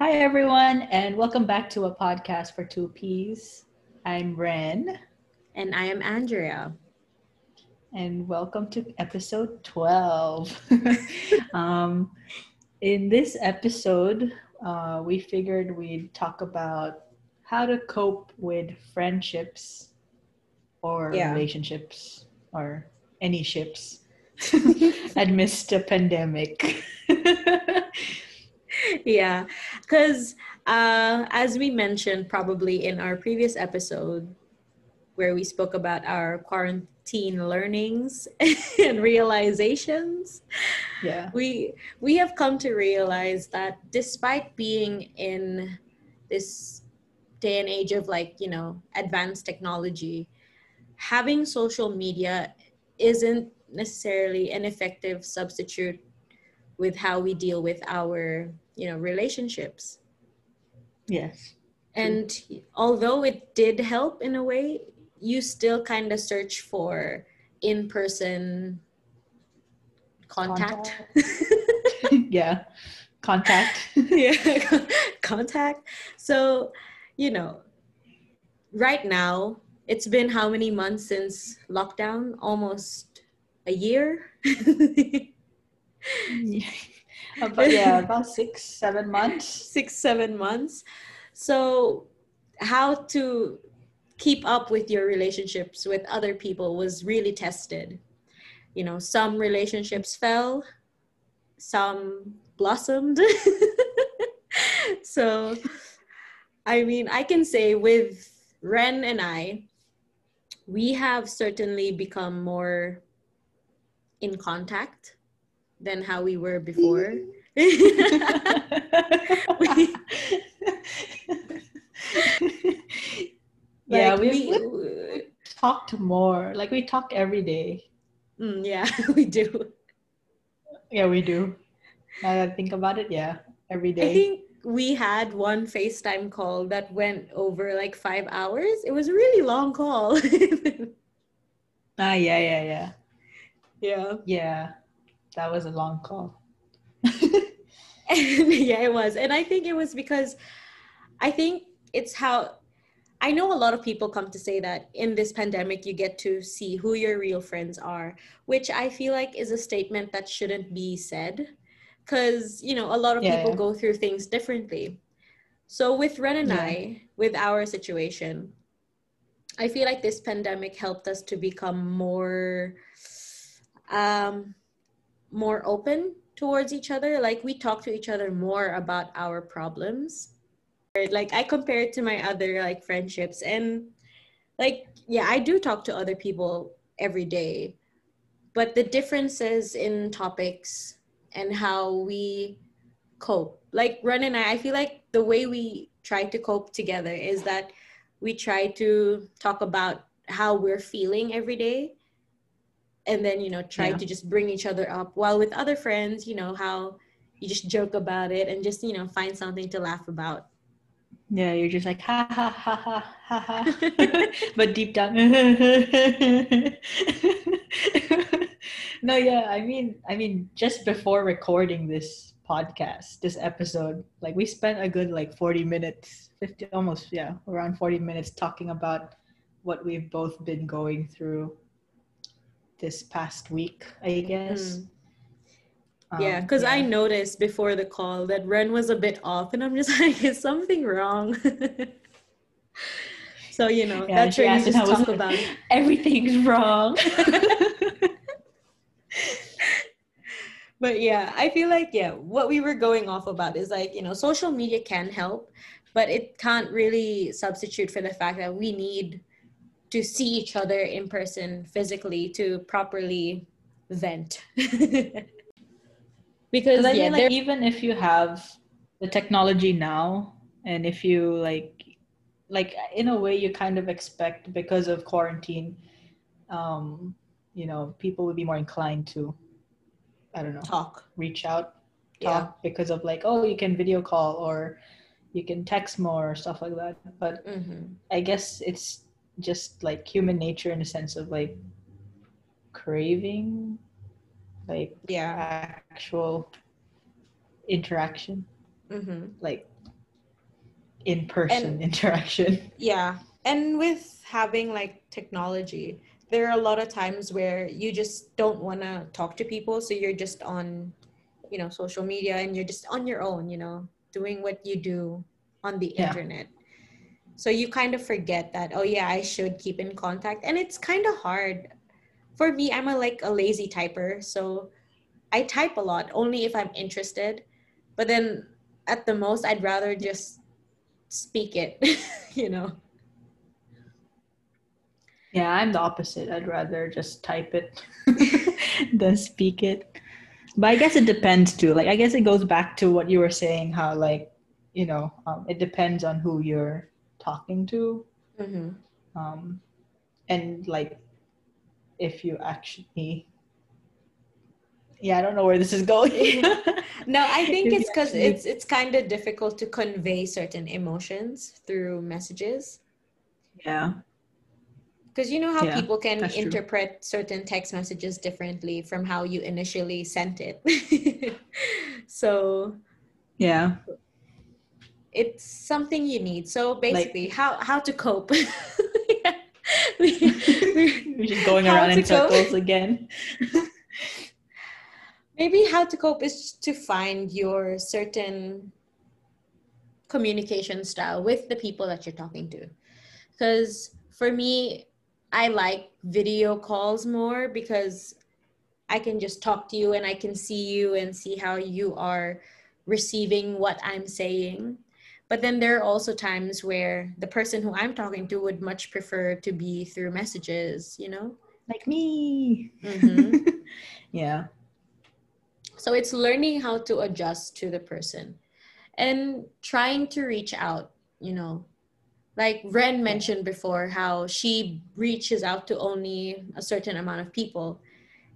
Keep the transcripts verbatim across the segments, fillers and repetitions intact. Hi everyone, and welcome back to A Podcast for Two Peas. I'm Ren. And I am Andrea. And welcome to episode twelve. um, in this episode, uh, we figured we'd talk about how to cope with friendships or yeah. relationships or any ships amidst a pandemic. Yeah, because uh, as we mentioned probably in our previous episode where we spoke about our quarantine learnings and realizations, yeah, we we have come to realize that despite being in this day and age of, like, you know, advanced technology, having social media isn't necessarily an effective substitute with how we deal with our, you know, relationships. Yes. And although it did help in a way, you still kind of search for in-person contact. contact. yeah. Contact. yeah. Contact. So, you know, right now, it's been how many months since lockdown? Almost a year? yeah. About, yeah, about six, seven months. Six, seven months. So how to keep up with your relationships with other people was really tested. You know, some relationships fell, some blossomed. So, I mean, I can say with Ren and I, we have certainly become more in contact than how we were before. we, yeah, like we, we, we talked more. Like, we talk every day. Mm, yeah, we do. Yeah, we do. Now that I think about it, yeah, every day. I think we had one FaceTime call that went over like five hours. It was a really long call. ah, yeah, yeah, yeah. Yeah. Yeah. That was a long call. Yeah, it was. And I think it was because I think it's how I know a lot of people come to say that in this pandemic, you get to see who your real friends are, which I feel like is a statement that shouldn't be said because, you know, a lot of yeah, people yeah. go through things differently. So with Ren and yeah. I, with our situation, I feel like this pandemic helped us to become more... Um, more open towards each other. Like, we talk to each other more about our problems. Like, I compare it to my other, like, friendships, and like, yeah, I do talk to other people every day, but the differences in topics and how we cope, like Ren and I, I feel like the way we try to cope together is that we try to talk about how we're feeling every day. And then, you know, try yeah. to just bring each other up. While with other friends, you know, how you just joke about it and just, you know, find something to laugh about. Yeah, you're just like, ha, ha, ha, ha, ha, ha. But deep down. No, yeah, I mean, I mean, just before recording this podcast, this episode, like, we spent a good, like, forty minutes, fifty, almost, yeah, around forty minutes talking about what we've both been going through this past week, I guess. Mm. Um, yeah, because yeah. I noticed before the call that Ren was a bit off, and I'm just like, is something wrong? So, you know, yeah, that's where you just talk about it. Everything's wrong. But yeah, I feel like, yeah, what we were going off about is, like, you know, social media can help, but it can't really substitute for the fact that we need to see each other in person physically to properly vent. Because I yeah, mean, like, even if you have the technology now, and if you like, like in a way you kind of expect because of quarantine, um, you know, people would be more inclined to, I don't know, talk, reach out, talk yeah. because of, like, oh, you can video call or you can text more or stuff like that. But mm-hmm. I guess it's just like human nature in a sense of, like, craving, like, yeah, actual interaction, mm-hmm. like in-person and, interaction. Yeah. And with having like technology, there are a lot of times where you just don't want to talk to people. So you're just on, you know, social media, and you're just on your own, you know, doing what you do on the yeah. internet. So you kind of forget that, oh yeah, I should keep in contact. And it's kind of hard for me. I'm a, like a lazy typer. So I type a lot only if I'm interested, but then at the most, I'd rather just speak it, you know? Yeah, I'm the opposite. I'd rather just type it than speak it. But I guess it depends too. Like, I guess it goes back to what you were saying, how like, you know, um, it depends on who you're talking to. Mm-hmm. Um, and like, if you actually, yeah, I don't know where this is going. No, I think it's because actually... it's it's kind of difficult to convey certain emotions through messages. Yeah. Because you know how yeah, people can interpret true. certain text messages differently from how you initially sent it. So, yeah, it's something you need. So basically, like, how how to cope? yeah. We're just going around in circles cope. again. Maybe how to cope is to find your certain communication style with the people that you're talking to. Because for me, I like video calls more because I can just talk to you and I can see you and see how you are receiving what I'm saying. But then there are also times where the person who I'm talking to would much prefer to be through messages, you know? Like me. Mm-hmm. Yeah. So it's learning how to adjust to the person and trying to reach out, you know? Like Ren mentioned before, how she reaches out to only a certain amount of people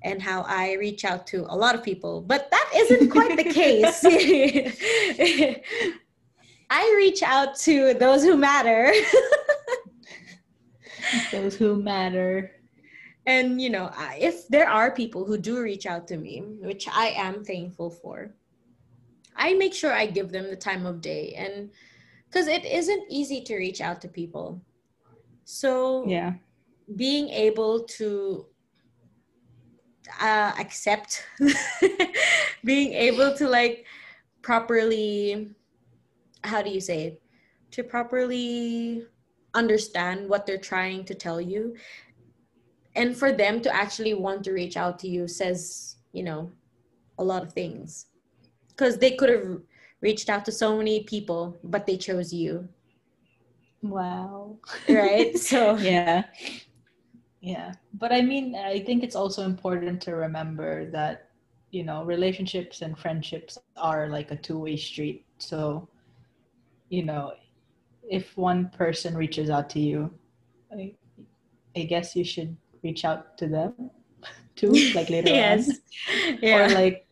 and how I reach out to a lot of people, but that isn't quite the case. I reach out to those who matter. Those who matter. And, you know, if there are people who do reach out to me, which I am thankful for, I make sure I give them the time of day, and because it isn't easy to reach out to people. So yeah, being able to uh, accept, being able to like properly, how do you say it? To properly understand what they're trying to tell you. And for them to actually want to reach out to you says, you know, a lot of things. Because they could have reached out to so many people, but they chose you. Wow. Right? So yeah. Yeah. But I mean, I think it's also important to remember that, you know, relationships and friendships are like a two-way street. So, you know, if one person reaches out to you, I, I guess you should reach out to them too, like later yes. on. Yeah. Or like,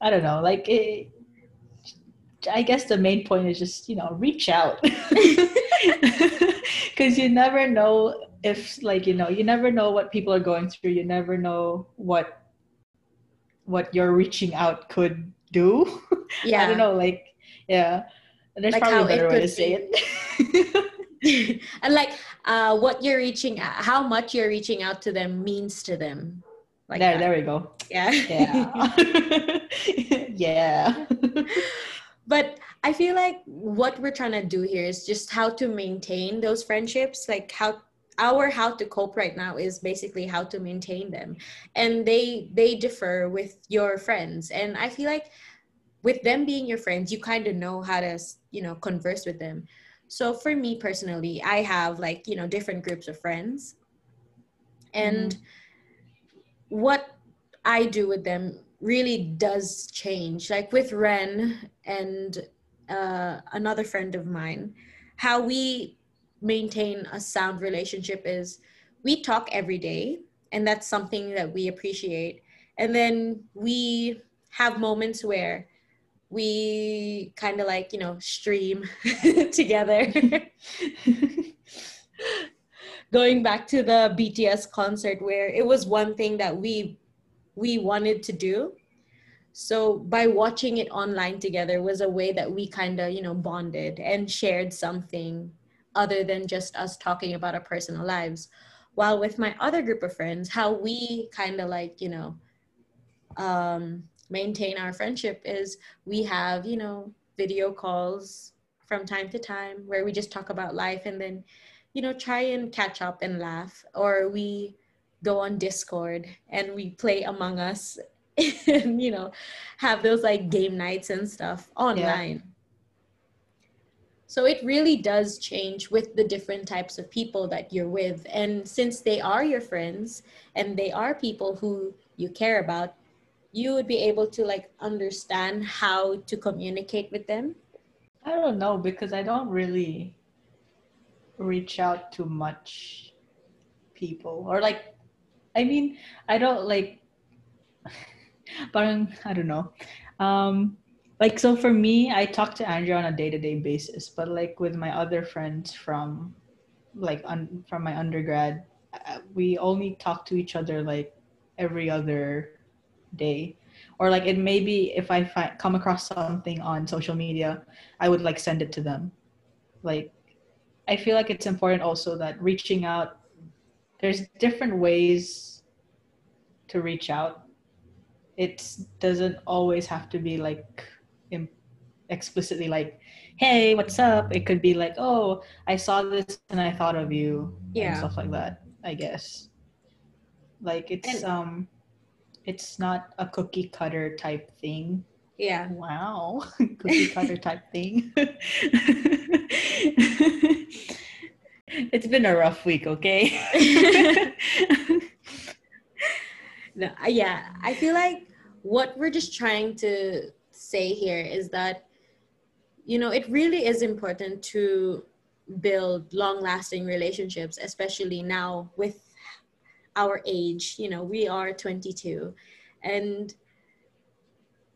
I don't know, like it, I guess the main point is just, you know, reach out, because you never know if like, you know, you never know what people are going through. You never know what, what your reaching out could do. Yeah. I don't know. Like, yeah, there's like probably a better way to say it. And like uh, what you're reaching, how much you're reaching out to them means to them. Like there, that. there we go. Yeah. Yeah. Yeah. But I feel like what we're trying to do here is just how to maintain those friendships. Like how our how to cope right now is basically how to maintain them. And they they differ with your friends. And I feel like with them being your friends, you kind of know how to, you know, converse with them. So for me personally, I have like, you know, different groups of friends. And mm. what I do with them really does change. Like with Ren and uh, another friend of mine, how we maintain a sound relationship is we talk every day, and that's something that we appreciate. And then we have moments where we kind of like, you know, stream together. Going back to the B T S concert, where it was one thing that we we wanted to do. So by watching it online together was a way that we kind of, you know, bonded and shared something other than just us talking about our personal lives. While with my other group of friends, how we kind of like, you know, um, maintain our friendship is we have, you know, video calls from time to time where we just talk about life and then, you know, try and catch up and laugh. Or we go on Discord and we play Among Us and, you know, have those like game nights and stuff online. Yeah. So it really does change with the different types of people that you're with. And since they are your friends and they are people who you care about, you would be able to like understand how to communicate with them. I don't know, because I don't really reach out to much people, or like, I mean, I don't like, parang, I don't know. Um, Like, so for me, I talk to Andrea on a day-to-day basis, but like with my other friends from like un- from my undergrad, we only talk to each other like every other day. Or like it may be if I find, come across something on social media, I would like send it to them. Like, I feel like it's important also that reaching out, there's different ways to reach out. It doesn't always have to be like, explicitly like, hey, what's up? It could be like, oh, I saw this and I thought of you, yeah, and stuff like that, I guess. Like it's and, um it's not a cookie cutter type thing. Yeah. Wow. Cookie cutter type thing. It's been a rough week, okay? No, yeah, I feel like what we're just trying to say here is that, you know, it really is important to build long-lasting relationships, especially now with our age. You know, we are twenty-two, and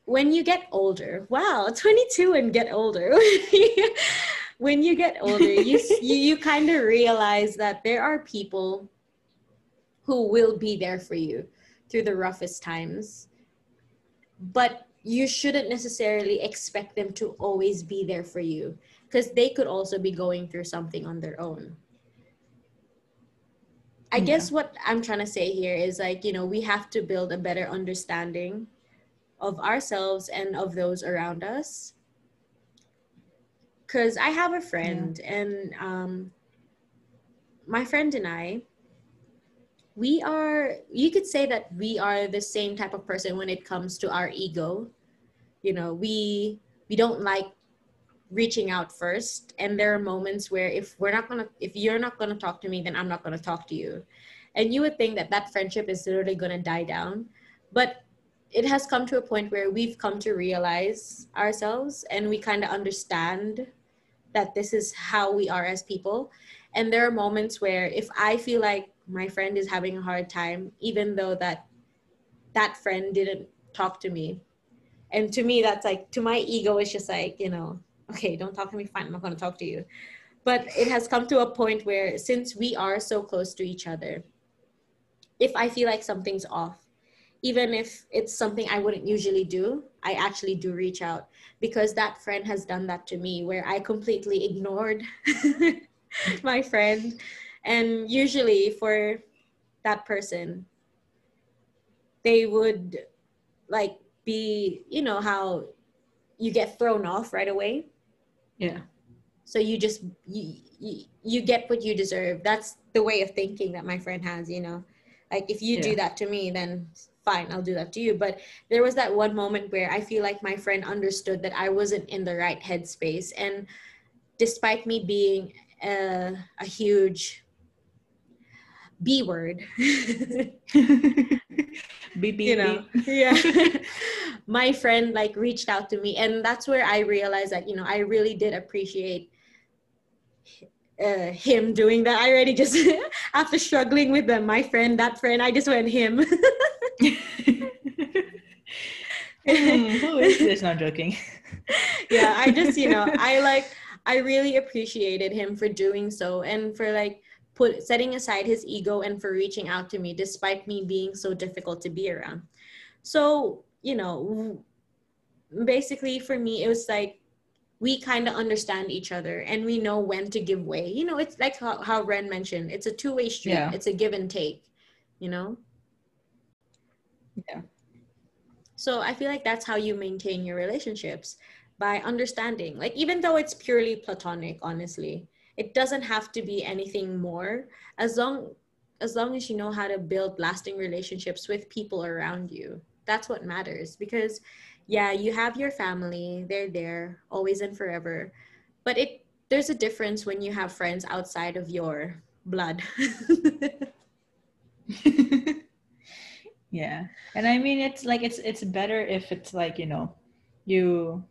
when you get older, wow, twenty-two and get older. When you get older, you you, you kind of realize that there are people who will be there for you through the roughest times, but you shouldn't necessarily expect them to always be there for you, because they could also be going through something on their own. I yeah. guess what I'm trying to say here is like, you know, we have to build a better understanding of ourselves and of those around us. Because I have a friend, yeah. and um, my friend and I, we are, you could say that we are the same type of person when it comes to our ego. You know, we we don't like reaching out first, and there are moments where if we're not gonna, if you're not gonna talk to me, then I'm not gonna talk to you, and you would think that that friendship is literally gonna die down, but it has come to a point where we've come to realize ourselves, and we kind of understand that this is how we are as people. And there are moments where if I feel like my friend is having a hard time, even though that that friend didn't talk to me, and to me that's like, to my ego it's just like, you know, okay, don't talk to me, fine, I'm not going to talk to you. But it has come to a point where, since we are so close to each other, if I feel like something's off, even if it's something I wouldn't usually do, I actually do reach out, because that friend has done that to me where I completely ignored my friend. And usually for that person, they would like be, you know, how you get thrown off right away. Yeah. So you just, you, you, you get what you deserve. That's the way of thinking that my friend has, you know, like if you yeah. do that to me, then fine, I'll do that to you. But there was that one moment where I feel like my friend understood that I wasn't in the right headspace. And despite me being uh, a huge B word, B B, you know, yeah, my friend like reached out to me, and that's where I realized that, you know, I really did appreciate uh, him doing that. I already just after struggling with them, my friend, that friend, I just went him. mm, who is this? Not joking. Yeah, I just, you know, I like, I really appreciated him for doing so, and for like, Put, setting aside his ego and for reaching out to me despite me being so difficult to be around. So you know, basically for me, it was like, we kind of understand each other and we know when to give way. You know, it's like how, how Ren mentioned, it's a two-way street. Yeah. It's a give and take, you know? Yeah. So I feel like that's how you maintain your relationships, by understanding. Like, even though it's purely platonic, honestly, it doesn't have to be anything more, as long as long as you know how to build lasting relationships with people around you. That's what matters, because yeah, you have your family, they're there always and forever, but it there's a difference when you have friends outside of your blood. Yeah. And I mean, it's like, it's it's better if it's like, you know, you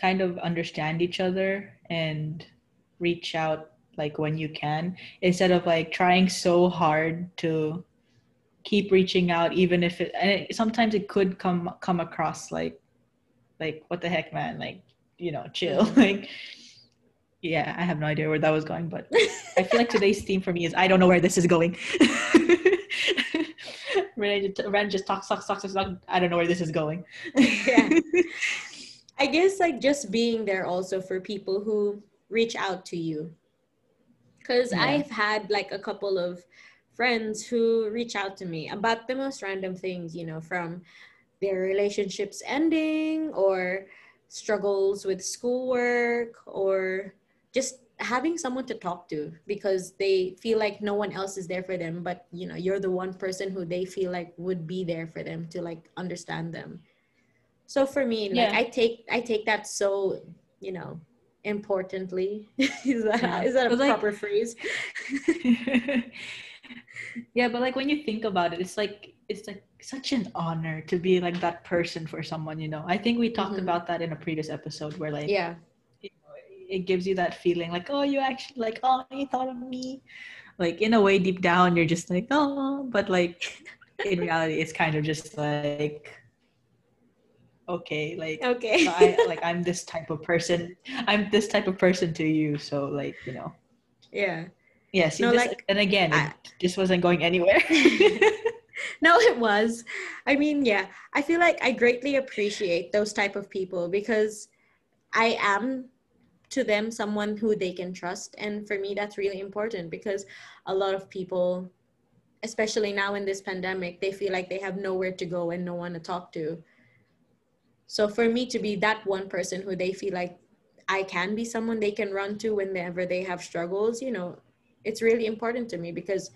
kind of understand each other and reach out like when you can, instead of like trying so hard to keep reaching out, even if it, and it sometimes it could come come across like like what the heck, man, like, you know, chill. Like, yeah, I have no idea where that was going, but I feel like today's theme for me is I don't know where this is going. Ren just, Ren just talks, talks, talks, talks. I don't know where this is going. Yeah. I guess like just being there also for people who reach out to you. Because yeah. I've had like a couple of friends who reach out to me about the most random things, you know, from their relationships ending or struggles with schoolwork or just having someone to talk to, because they feel like no one else is there for them, but you know, you're the one person who they feel like would be there for them to like understand them. So for me, yeah. like I take I take that so, you know, importantly. Is that yeah. is that a but proper like, phrase? Yeah, but like when you think about it, it's like it's like such an honor to be like that person for someone, you know. I think we talked mm-hmm. about that in a previous episode where like yeah. it gives you that feeling like, oh, you actually like, oh, you thought of me. Like in a way, deep down, you're just like, oh, but like in reality, it's kind of just like, okay, like, okay. So I, like I'm this type of person. I'm this type of person to you. So like, you know. Yeah. Yeah. See, no, this, like, and again, I, it just wasn't going anywhere. No, it was. I mean, yeah, I feel like I greatly appreciate those type of people because I am to them someone who they can trust, and for me that's really important, because a lot of people, especially now in this pandemic, they feel like they have nowhere to go and no one to talk to. So for me to be that one person who they feel like I can be someone they can run to whenever they have struggles, you know, it's really important to me, because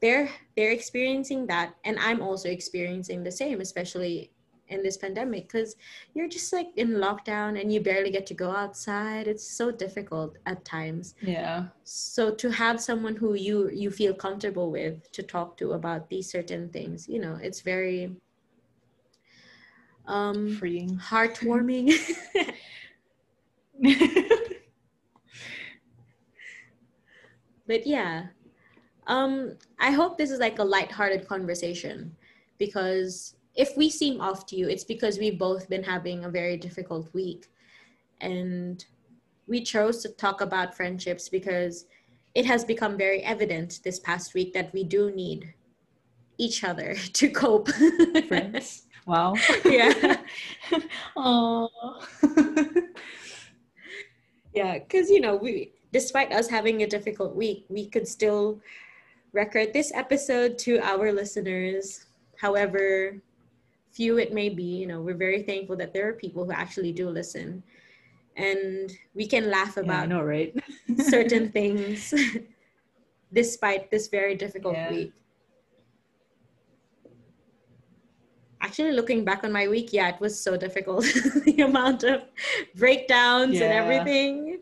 they're they're experiencing that, and I'm also experiencing the same, especially in this pandemic, because you're just like in lockdown and you barely get to go outside. It's so difficult at times. Yeah. So to have someone who you you feel comfortable with to talk to about these certain things, you know, it's very um freeing, heartwarming. But yeah, um I hope this is like a lighthearted conversation, because if we seem off to you, it's because we've both been having a very difficult week. And we chose to talk about friendships because it has become very evident this past week that we do need each other to cope. Friends. Wow. Yeah. Oh. Yeah, because, you know, we, despite us having a difficult week, we could still record this episode to our listeners. However few it may be, you know, we're very thankful that there are people who actually do listen, and we can laugh about yeah, I know, right? certain things despite this very difficult yeah. week. Actually, looking back on my week, yeah, it was so difficult. The amount of breakdowns yeah. and everything.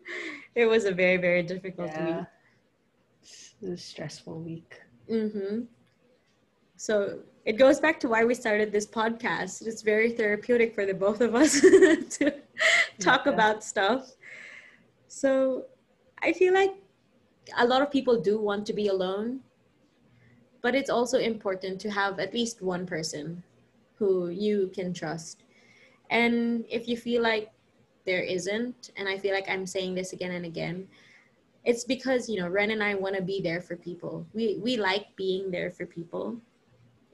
It was a very, very difficult yeah. week. It was a stressful week. Mm-hmm. So it goes back to why we started this podcast. It's very therapeutic for the both of us to talk yeah. about stuff. So I feel like a lot of people do want to be alone, but it's also important to have at least one person who you can trust. And if you feel like there isn't, and I feel like I'm saying this again and again, it's because, you know, Ren and I want to be there for people. We, we like being there for people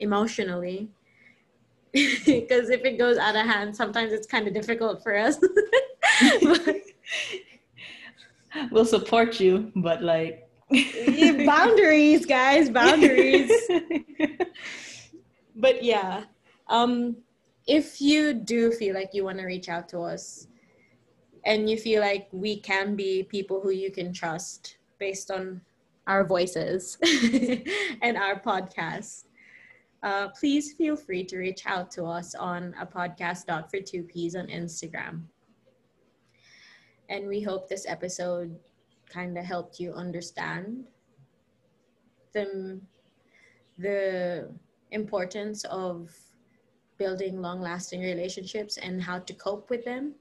emotionally, because if it goes out of hand, sometimes it's kind of difficult for us. But, we'll support you, but like boundaries, guys, boundaries. But yeah, um, if you do feel like you want to reach out to us and you feel like we can be people who you can trust based on our voices and our podcast, uh, please feel free to reach out to us on a podcast dot for two peas on Instagram. And we hope this episode kind of helped you understand the, the importance of building long-lasting relationships and how to cope with them.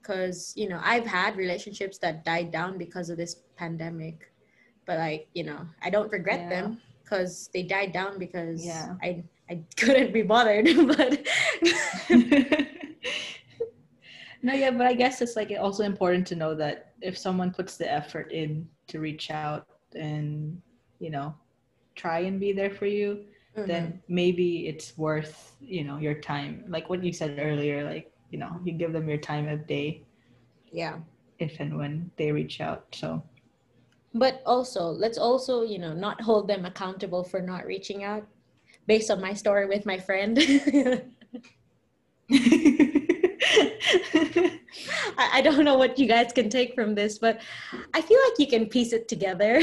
Because, you know, I've had relationships that died down because of this pandemic. But, like, you know, I don't regret yeah. them because they died down because yeah. I, I couldn't be bothered. But... No, yeah, but I guess it's like also important to know that if someone puts the effort in to reach out and, you know, try and be there for you, mm-hmm. then maybe it's worth, you know, your time. Like what you said earlier, like, you know, you give them your time of day. Yeah. If and when they reach out. So. But also, let's also, you know, not hold them accountable for not reaching out based on my story with my friend. I don't know what you guys can take from this, but I feel like you can piece it together.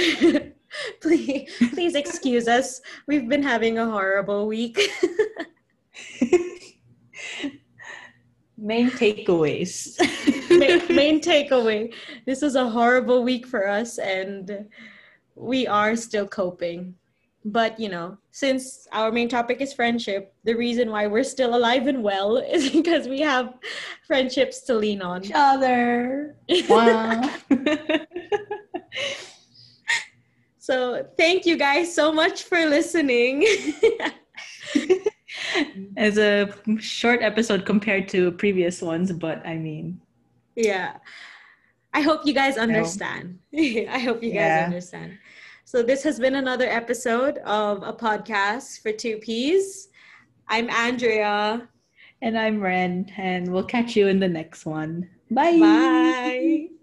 Please, please excuse us. We've been having a horrible week. Main takeaways. main, main takeaway. This was a horrible week for us, and we are still coping. But, you know, since our main topic is friendship, the reason why we're still alive and well is because we have friendships to lean on. Each other. Wow. So thank you guys so much for listening. It's a short episode compared to previous ones, but I mean. Yeah. I hope you guys understand. No. I hope you guys yeah. understand. So this has been another episode of A Podcast for Two Peas. I'm Andrea. And I'm Ren. And we'll catch you in the next one. Bye. Bye.